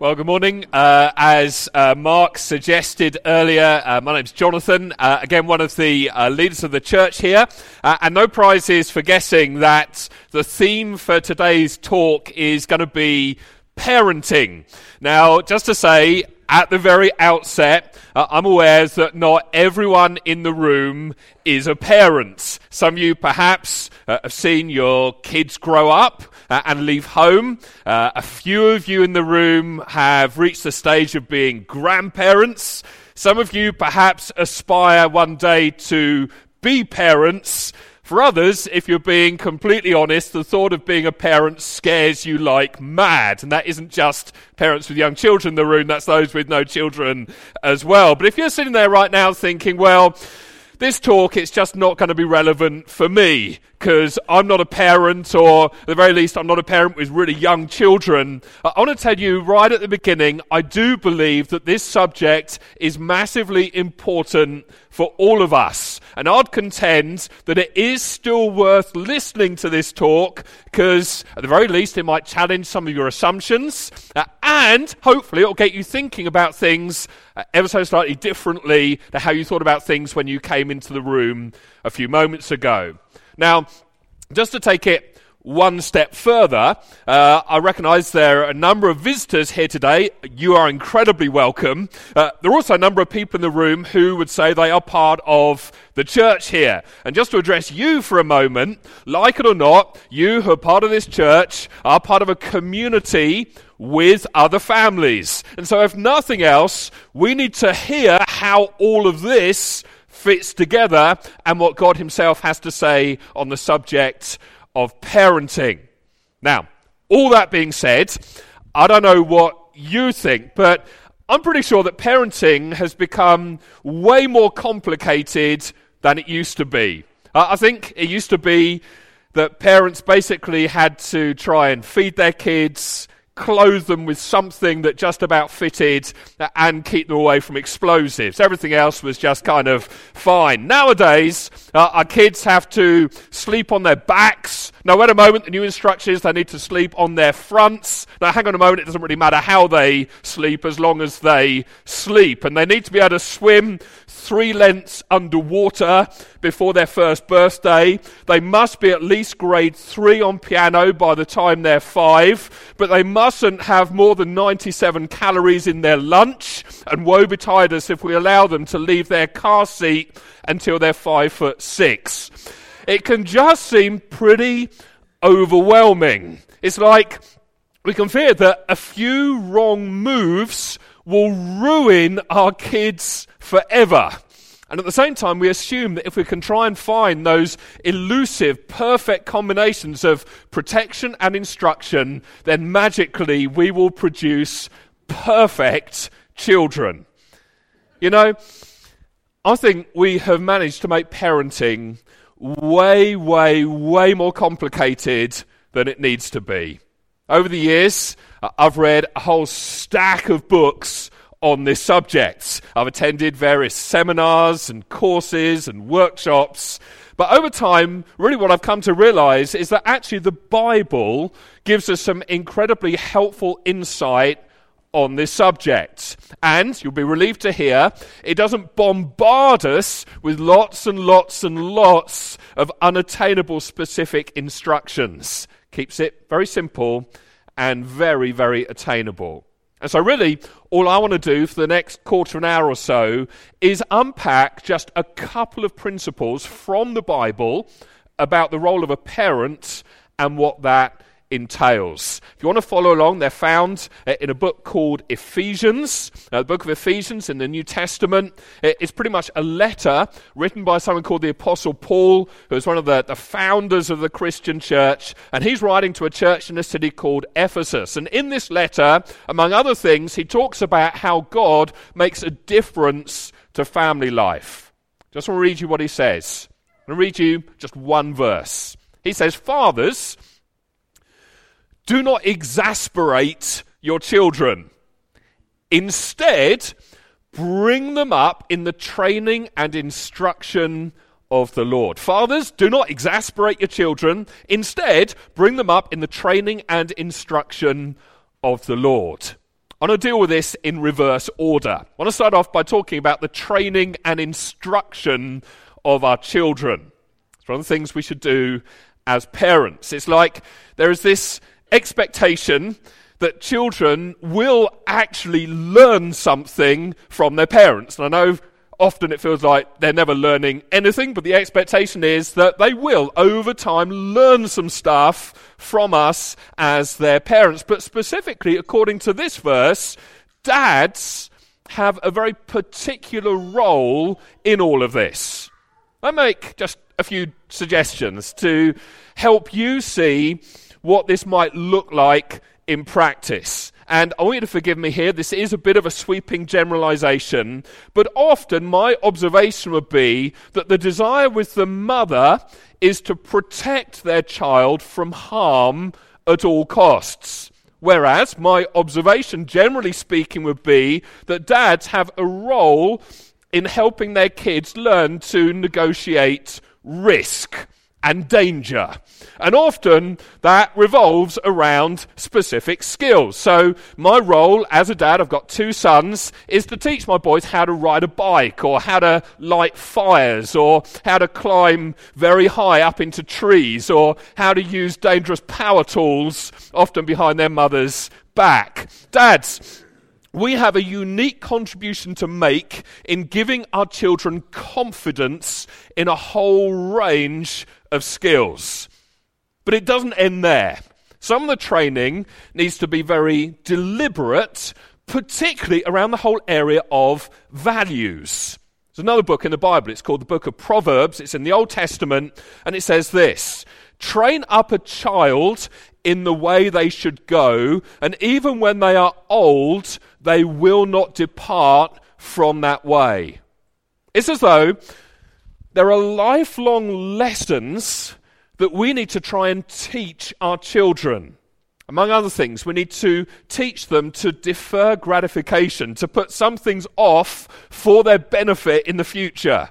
Well, good morning. As Mark suggested earlier, my name's Jonathan, again one of the leaders of the church here, and no prizes for guessing that the theme for today's talk is going to be parenting. Now, just to say, at the very outset, I'm aware that not everyone in the room is a parent. Some of you perhaps have seen your kids grow up and leave home. A few of you in the room have reached the stage of being grandparents. Some of you perhaps aspire one day to be parents. For others, if you're being completely honest, the thought of being a parent scares you like mad. And that isn't just parents with young children in the room, that's those with no children as well. But if you're sitting there right now thinking, well, this talk, it's just not going to be relevant for me because I'm not a parent, or at the very least, I'm not a parent with really young children. I want to tell you right at the beginning, I do believe that this subject is massively important for all of us. And I'd contend that it is still worth listening to this talk because at the very least, it might challenge some of your assumptions and hopefully it'll get you thinking about things ever so slightly differently to how you thought about things when you came into the room a few moments ago. Now, just to take it one step further, I recognise there are a number of visitors here today. You are incredibly welcome. There are also a number of people in the room who would say they are part of the church here. And just to address you for a moment, like it or not, you who are part of this church are part of a community with other families. And so if nothing else, we need to hear how all of this fits together and what God himself has to say on the subject of parenting. Now, all that being said, I don't know what you think, but I'm pretty sure that parenting has become way more complicated than it used to be. I think it used to be that parents basically had to try and feed their kids, clothe them with something that just about fitted, and keep them away from explosives. Everything else was just kind of fine. Nowadays, our kids have to sleep on their backs. Now, wait a moment, the new instruction is they need to sleep on their fronts. Now, hang on a moment, it doesn't really matter how they sleep as long as they sleep. And they need to be able to swim 3 lengths underwater before their first birthday. They must be at least grade 3 on piano by the time they're 5, but they mustn't have more than 97 calories in their lunch, and woe betide us if we allow them to leave their car seat until they're 5'6". It can just seem pretty overwhelming. It's like we can fear that a few wrong moves will ruin our kids forever. And at the same time, we assume that if we can try and find those elusive, perfect combinations of protection and instruction, then magically we will produce perfect children. You know, I think we have managed to make parenting way, way, way more complicated than it needs to be. Over the years, I've read a whole stack of books on this subject. I've attended various seminars and courses and workshops, but over time, really what I've come to realize is that actually the Bible gives us some incredibly helpful insight on this subject. And you'll be relieved to hear, it doesn't bombard us with lots and lots and lots of unattainable specific instructions. Keeps it very simple and very, very attainable. And so really, all I want to do for the next quarter of an hour or so is unpack just a couple of principles from the Bible about the role of a parent and what that entails. If you want to follow along, they're found in a book called Ephesians. The book of Ephesians in the New Testament is pretty much a letter written by someone called the Apostle Paul, who was one of the founders of the Christian church, and he's writing to a church in a city called Ephesus. And in this letter, among other things, he talks about how God makes a difference to family life. Just want to read you what he says. I'm going to read you just one verse. He says, "Fathers, do not exasperate your children. Instead, bring them up in the training and instruction of the Lord." Fathers, do not exasperate your children. Instead, bring them up in the training and instruction of the Lord. I want to deal with this in reverse order. I want to start off by talking about the training and instruction of our children. It's one of the things we should do as parents. It's like there is this expectation that children will actually learn something from their parents. And I know often it feels like they're never learning anything, but the expectation is that they will, over time, learn some stuff from us as their parents. But specifically, according to this verse, dads have a very particular role in all of this. I make just a few suggestions to help you see what this might look like in practice. And I want you to forgive me here, this is a bit of a sweeping generalization, but often my observation would be that the desire with the mother is to protect their child from harm at all costs. Whereas my observation, generally speaking, would be that dads have a role in helping their kids learn to negotiate risk and danger. And often that revolves around specific skills. So my role as a dad, I've got 2 sons, is to teach my boys how to ride a bike or how to light fires or how to climb very high up into trees or how to use dangerous power tools, often behind their mother's back. Dads, we have a unique contribution to make in giving our children confidence in a whole range of skills. But it doesn't end there. Some of the training needs to be very deliberate, particularly around the whole area of values. There's another book in the Bible, it's called the Book of Proverbs, it's in the Old Testament, and it says this: train up a child in the way they should go, and even when they are old, they will not depart from that way. It's as though there are lifelong lessons that we need to try and teach our children. Among other things, we need to teach them to defer gratification, to put some things off for their benefit in the future.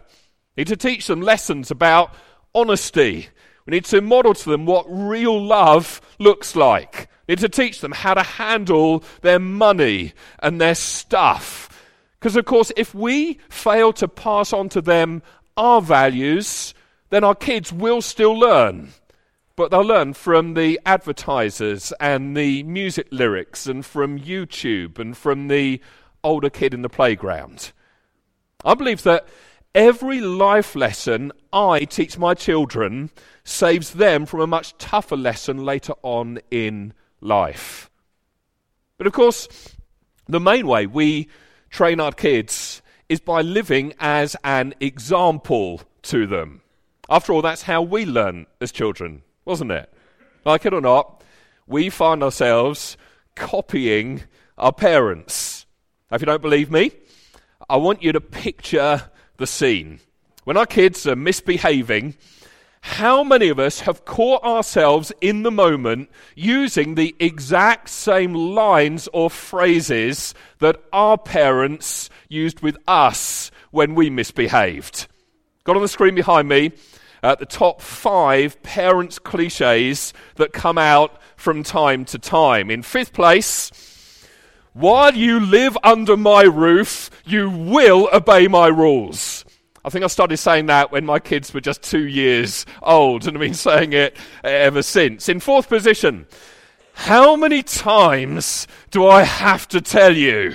We need to teach them lessons about honesty. We need to model to them what real love looks like. We need to teach them how to handle their money and their stuff. Because, of course, if we fail to pass on to them our values, then our kids will still learn. But they'll learn from the advertisers and the music lyrics and from YouTube and from the older kid in the playground. I believe that every life lesson I teach my children saves them from a much tougher lesson later on in life. But of course, the main way we train our kids is by living as an example to them. After all, that's how we learn as children, wasn't it? Like it or not, we find ourselves copying our parents. Now, if you don't believe me, I want you to picture the scene. When our kids are misbehaving, how many of us have caught ourselves in the moment using the exact same lines or phrases that our parents used with us when we misbehaved? Got on the screen behind me the top 5 parents' cliches that come out from time to time. In 5th place, while you live under my roof, you will obey my rules. I think I started saying that when my kids were just 2 years old, and I've been saying it ever since. In 4th position, how many times do I have to tell you?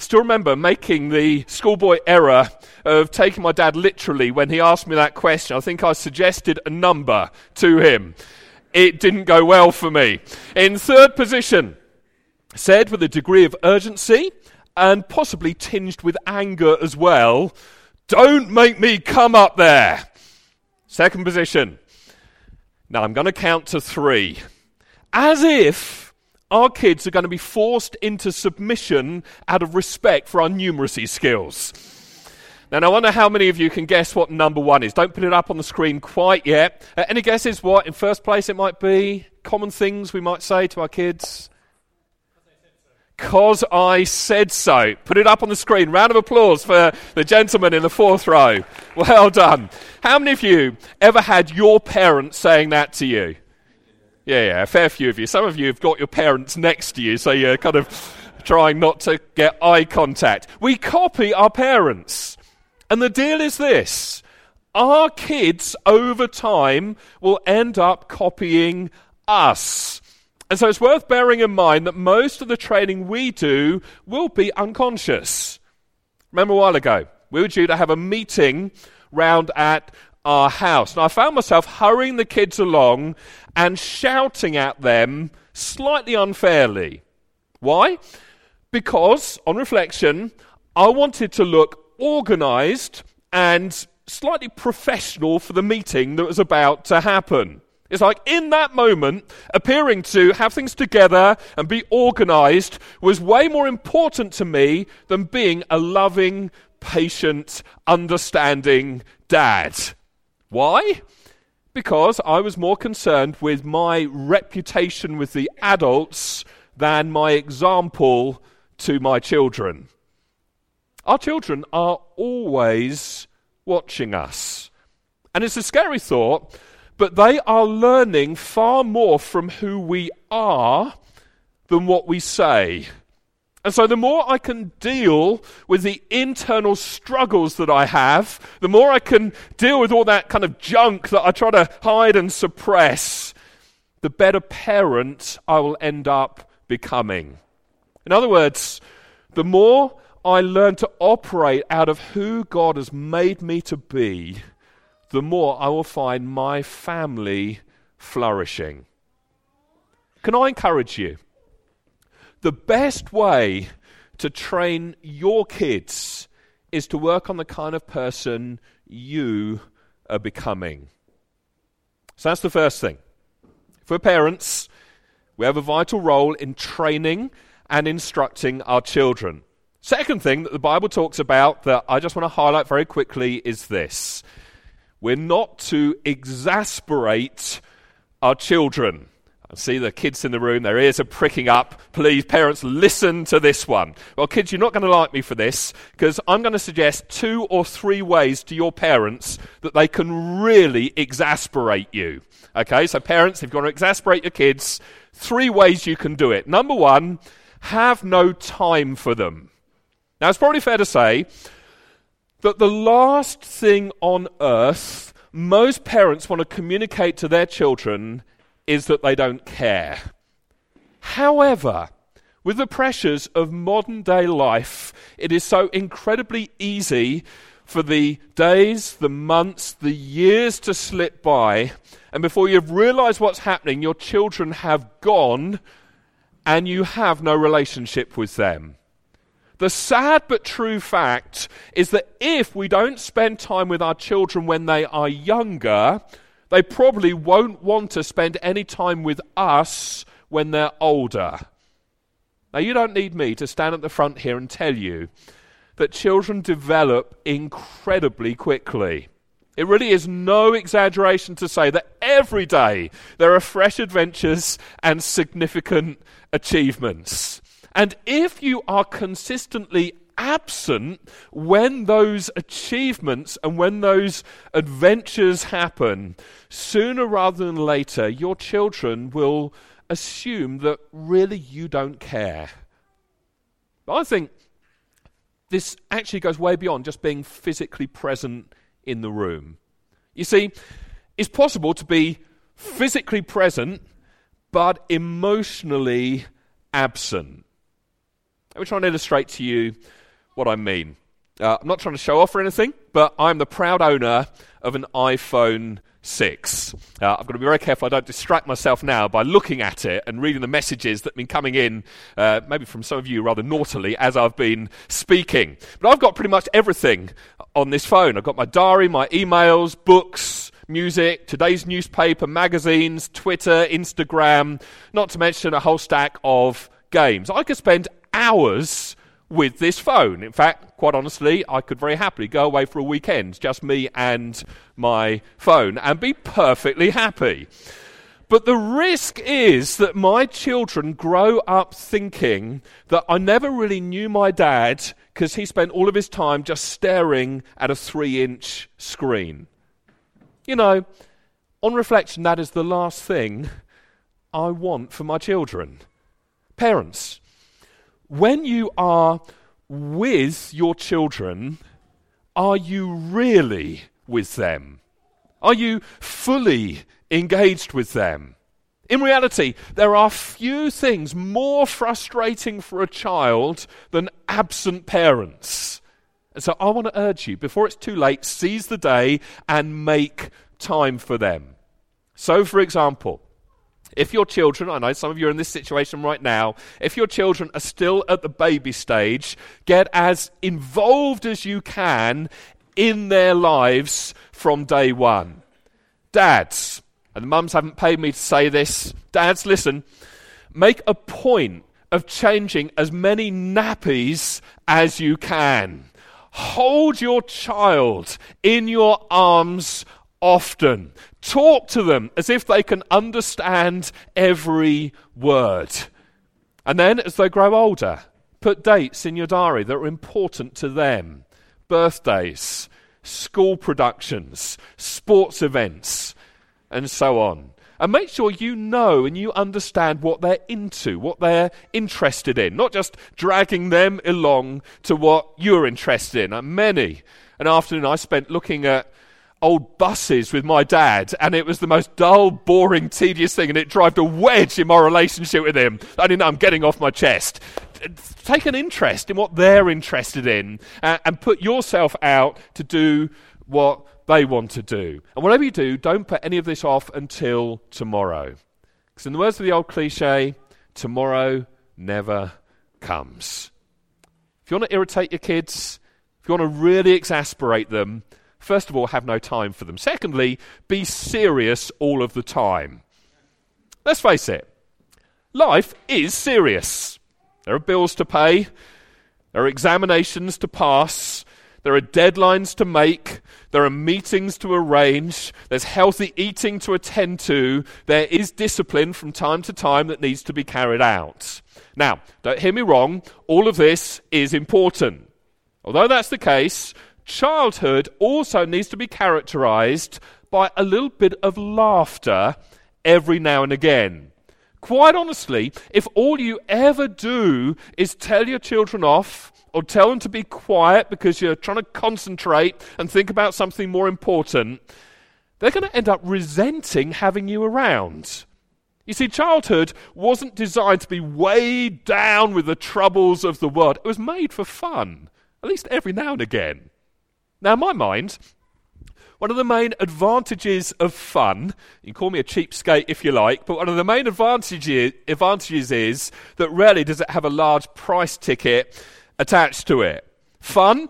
Still remember making the schoolboy error of taking my dad literally when he asked me that question. I think I suggested a number to him. It didn't go well for me. In 3rd position, said with a degree of urgency and possibly tinged with anger as well, don't make me come up there. 2nd position, now I'm going to count to 3. As if our kids are going to be forced into submission out of respect for our numeracy skills. Now, I wonder how many of you can guess what number 1 is. Don't put it up on the screen quite yet. Any guesses what, in 1st place, it might be? Common things we might say to our kids? 'Cause I said so. Put it up on the screen. Round of applause for the gentleman in the 4th row. Well done. How many of you ever had your parents saying that to you? Yeah, a fair few of you. Some of you have got your parents next to you, so you're kind of trying not to get eye contact. We copy our parents. And the deal is this: our kids over time will end up copying us. And so it's worth bearing in mind that most of the training we do will be unconscious. Remember a while ago, we were due to have a meeting round at our house. And I found myself hurrying the kids along and shouting at them slightly unfairly. Why? Because, on reflection, I wanted to look organised and slightly professional for the meeting that was about to happen. It's like in that moment, appearing to have things together and be organised was way more important to me than being a loving, patient, understanding dad. Why? Because I was more concerned with my reputation with the adults than my example to my children. Our children are always watching us. And it's a scary thought, but they are learning far more from who we are than what we say. And so the more I can deal with the internal struggles that I have, the more I can deal with all that kind of junk that I try to hide and suppress, the better parent I will end up becoming. In other words, the more I learn to operate out of who God has made me to be, the more I will find my family flourishing. Can I encourage you? The best way to train your kids is to work on the kind of person you are becoming. So that's the first thing. For parents, we have a vital role in training and instructing our children. Second thing that the Bible talks about that I just want to highlight very quickly is this: we're not to exasperate our children. I see the kids in the room, their ears are pricking up. Please, parents, listen to this one. Well, kids, you're not going to like me for this, because I'm going to suggest 2 or 3 ways to your parents that they can really exasperate you. Okay, so parents, if you want to exasperate your kids, 3 ways you can do it. Number one, have no time for them. Now, it's probably fair to say that the last thing on earth most parents want to communicate to their children is that they don't care. However, with the pressures of modern day life, it is so incredibly easy for the days, the months, the years to slip by, and before you've realised what's happening, your children have gone and you have no relationship with them. The sad but true fact is that if we don't spend time with our children when they are younger, they probably won't want to spend any time with us when they're older. Now, you don't need me to stand at the front here and tell you that children develop incredibly quickly. It really is no exaggeration to say that every day there are fresh adventures and significant achievements. And if you are consistently absent when those achievements and when those adventures happen, sooner rather than later, your children will assume that really you don't care. But I think this actually goes way beyond just being physically present in the room. You see, it's possible to be physically present but emotionally absent. Let me try and illustrate to you what I mean. I'm not trying to show off or anything, but I'm the proud owner of an iPhone 6. I've got to be very careful I don't distract myself now by looking at it and reading the messages that have been coming in, maybe from some of you rather naughtily, as I've been speaking. But I've got pretty much everything on this phone. I've got my diary, my emails, books, music, today's newspaper, magazines, Twitter, Instagram, not to mention a whole stack of games. I could spend hours with this phone. In fact, quite honestly, I could very happily go away for a weekend, just me and my phone, and be perfectly happy. But the risk is that my children grow up thinking that I never really knew my dad because he spent all of his time just staring at a 3-inch screen. You know, on reflection, that is the last thing I want for my children. Parents, when you are with your children, are you really with them? Are you fully engaged with them? In reality, there are few things more frustrating for a child than absent parents. And so I want to urge you, before it's too late, seize the day and make time for them. So, for example, if your children, I know some of you are in this situation right now, if your children are still at the baby stage, get as involved as you can in their lives from day one. Dads, and the mums haven't paid me to say this, dads, listen, make a point of changing as many nappies as you can. Hold your child in your arms often. Talk to them as if they can understand every word. And then, as they grow older, put dates in your diary that are important to them. Birthdays, school productions, sports events, and so on. And make sure you know and you understand what they're into, what they're interested in, not just dragging them along to what you're interested in. And many an afternoon I spent looking at old buses with my dad, and it was the most dull, boring, tedious thing, and it drove a wedge in my relationship with him. I didn't know, I'm getting off my chest. Take an interest in what they're interested in, and put yourself out to do what they want to do. And whatever you do, don't put any of this off until tomorrow. Because in the words of the old cliche, tomorrow never comes. If you want to irritate your kids, if you want to really exasperate them, first of all, have no time for them. Secondly, be serious all of the time. Let's face it, life is serious. There are bills to pay, there are examinations to pass, there are deadlines to make, there are meetings to arrange, there's healthy eating to attend to, there is discipline from time to time that needs to be carried out. Now, don't hear me wrong, all of this is important. Although that's the case, childhood also needs to be characterized by a little bit of laughter every now and again. Quite honestly, if all you ever do is tell your children off or tell them to be quiet because you're trying to concentrate and think about something more important, they're going to end up resenting having you around. You see, childhood wasn't designed to be weighed down with the troubles of the world. It was made for fun, at least every now and again. Now, in my mind, one of the main advantages of fun, you can call me a cheapskate if you like, but one of the main advantages is that rarely does it have a large price ticket attached to it. Fun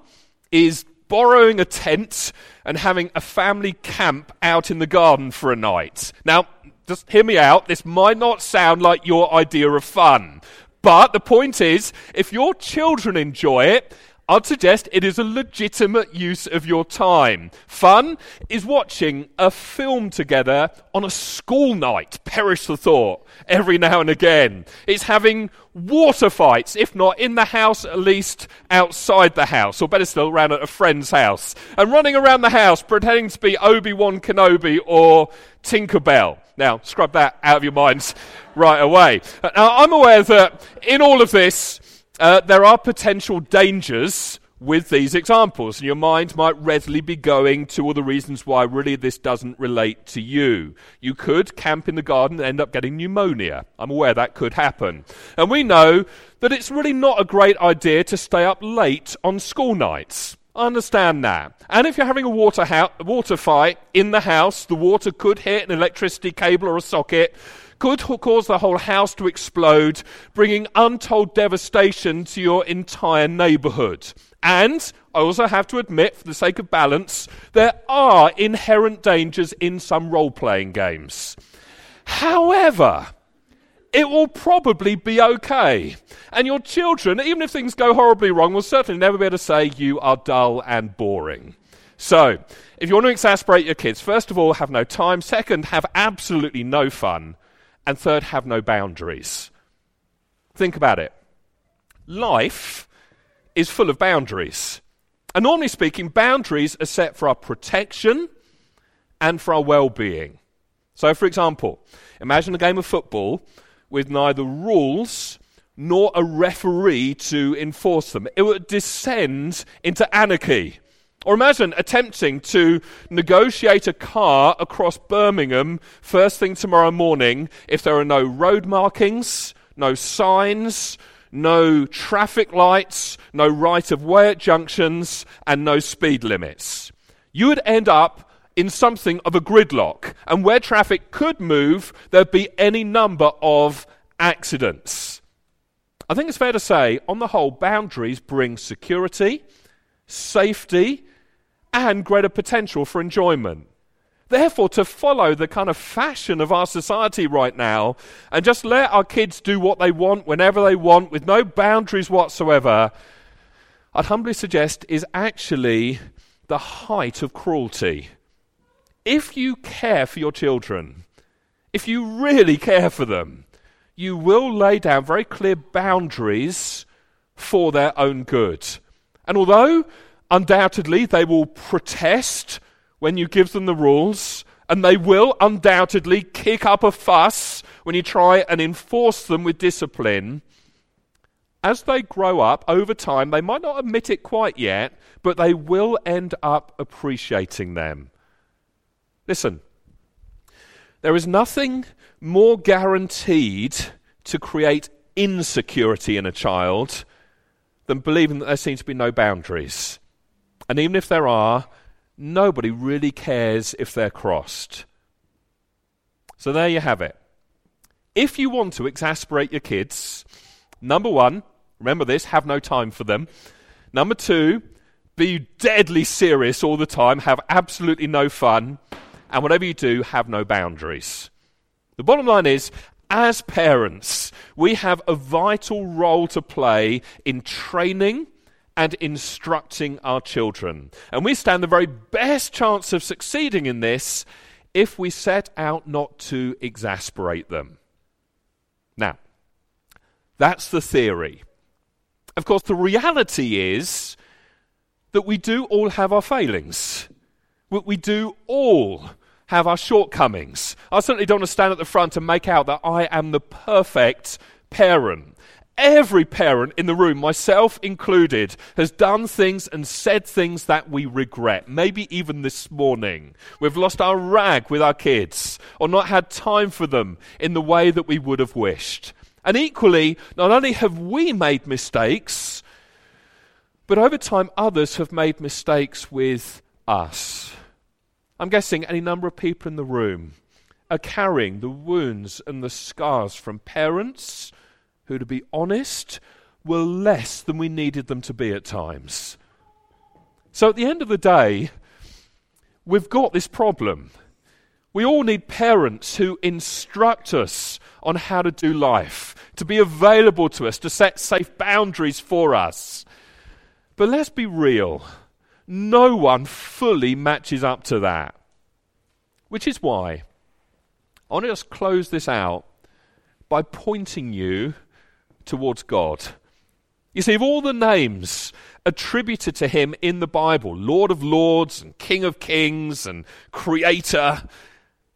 is borrowing a tent and having a family camp out in the garden for a night. Now, just hear me out, this might not sound like your idea of fun, but the point is, if your children enjoy it, I'd suggest it is a legitimate use of your time. Fun is watching a film together on a school night, perish the thought, every now and again. It's having water fights, if not in the house, at least outside the house, or better still, around at a friend's house. And running around the house, pretending to be Obi-Wan Kenobi or Tinkerbell. Now, scrub that out of your minds right away. Now, I'm aware that in all of this, there are potential dangers with these examples, and your mind might readily be going to all the reasons why really this doesn't relate to you. You could camp in the garden and end up getting pneumonia. I'm aware that could happen. And we know that it's really not a great idea to stay up late on school nights. I understand that. And if you're having a water fight in the house, the water could hit an electricity cable or a socket, could cause the whole house to explode, bringing untold devastation to your entire neighbourhood. And I also have to admit, for the sake of balance, there are inherent dangers in some role-playing games. However, it will probably be okay. And your children, even if things go horribly wrong, will certainly never be able to say you are dull and boring. So, if you want to exasperate your kids, first of all, have no time. Second, have absolutely no fun. And third, have no boundaries. Think about it. Life is full of boundaries. And normally speaking, boundaries are set for our protection and for our well-being. So, for example, imagine a game of football with neither rules nor a referee to enforce them. It would descend into anarchy. Or imagine attempting to negotiate a car across Birmingham first thing tomorrow morning if there are no road markings, no signs, no traffic lights, no right-of-way at junctions, and no speed limits. You would end up in something of a gridlock, and where traffic could move, there'd be any number of accidents. I think it's fair to say, on the whole, boundaries bring security, safety, and greater potential for enjoyment. Therefore, to follow the kind of fashion of our society right now and just let our kids do what they want whenever they want with no boundaries whatsoever, I'd humbly suggest is actually the height of cruelty. If you care for your children, if you really care for them, you will lay down very clear boundaries for their own good. And although undoubtedly they will protest when you give them the rules, and they will undoubtedly kick up a fuss when you try and enforce them with discipline, as they grow up over time, they might not admit it quite yet, but they will end up appreciating them. Listen, there is nothing more guaranteed to create insecurity in a child than believing that there seems to be no boundaries. And even if there are, nobody really cares if they're crossed. So there you have it. If you want to exasperate your kids, 1, remember this, have no time for them. 2, be deadly serious all the time, have absolutely no fun, and whatever you do, have no boundaries. The bottom line is, as parents, we have a vital role to play in training and instructing our children. And we stand the very best chance of succeeding in this if we set out not to exasperate them. Now, that's the theory. Of course, the reality is that we do all have our failings. We do all have our shortcomings. I certainly don't want to stand at the front and make out that I am the perfect parent. Every parent in the room, myself included, has done things and said things that we regret. Maybe even this morning. We've lost our rag with our kids or not had time for them in the way that we would have wished. And equally, not only have we made mistakes, but over time others have made mistakes with us. I'm guessing any number of people in the room are carrying the wounds and the scars from parents who, to be honest, were less than we needed them to be at times. So at the end of the day, we've got this problem. We all need parents who instruct us on how to do life, to be available to us, to set safe boundaries for us. But let's be real. No one fully matches up to that. Which is why I want to just close this out by pointing you towards God. You see, of all the names attributed to him in the Bible, Lord of Lords and King of Kings and Creator,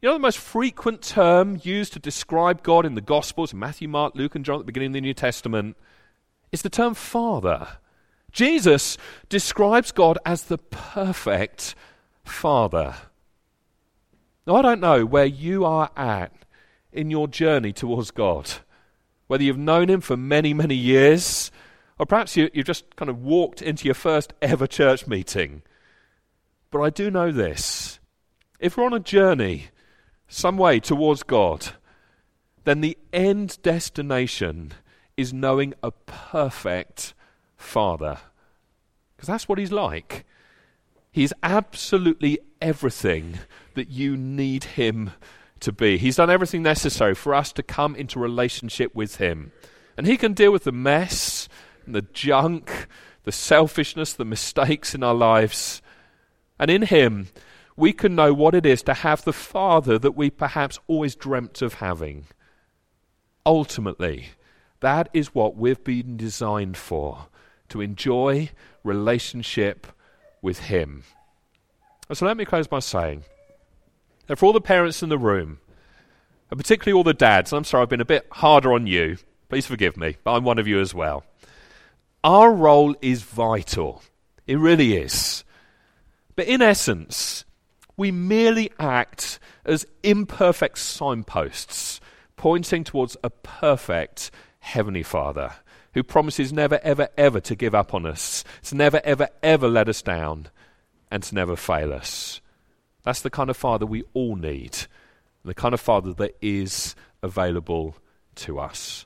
you know the most frequent term used to describe God in the Gospels, Matthew, Mark, Luke and John at the beginning of the New Testament, is the term Father. Jesus describes God as the perfect Father. Now, I don't know where you are at in your journey towards God, whether you've known him for many, many years, or perhaps you've just kind of walked into your first ever church meeting. But I do know this. If we're on a journey some way towards God, then the end destination is knowing a perfect Father. Because that's what he's like. He's absolutely everything that you need him to be. He's done everything necessary for us to come into relationship with him. And he can deal with the mess, and the junk, the selfishness, the mistakes in our lives. And in him, we can know what it is to have the Father that we perhaps always dreamt of having. Ultimately, that is what we've been designed for, to enjoy relationship with him. And so let me close by saying, and for all the parents in the room, and particularly all the dads, I'm sorry I've been a bit harder on you, Please forgive me, but I'm one of you as well. Our role is vital. It really is. But in essence, we merely act as imperfect signposts pointing towards a perfect Heavenly Father who promises never, ever, ever to give up on us, to never, ever, ever let us down, and to never fail us. That's the kind of Father we all need, the kind of Father that is available to us.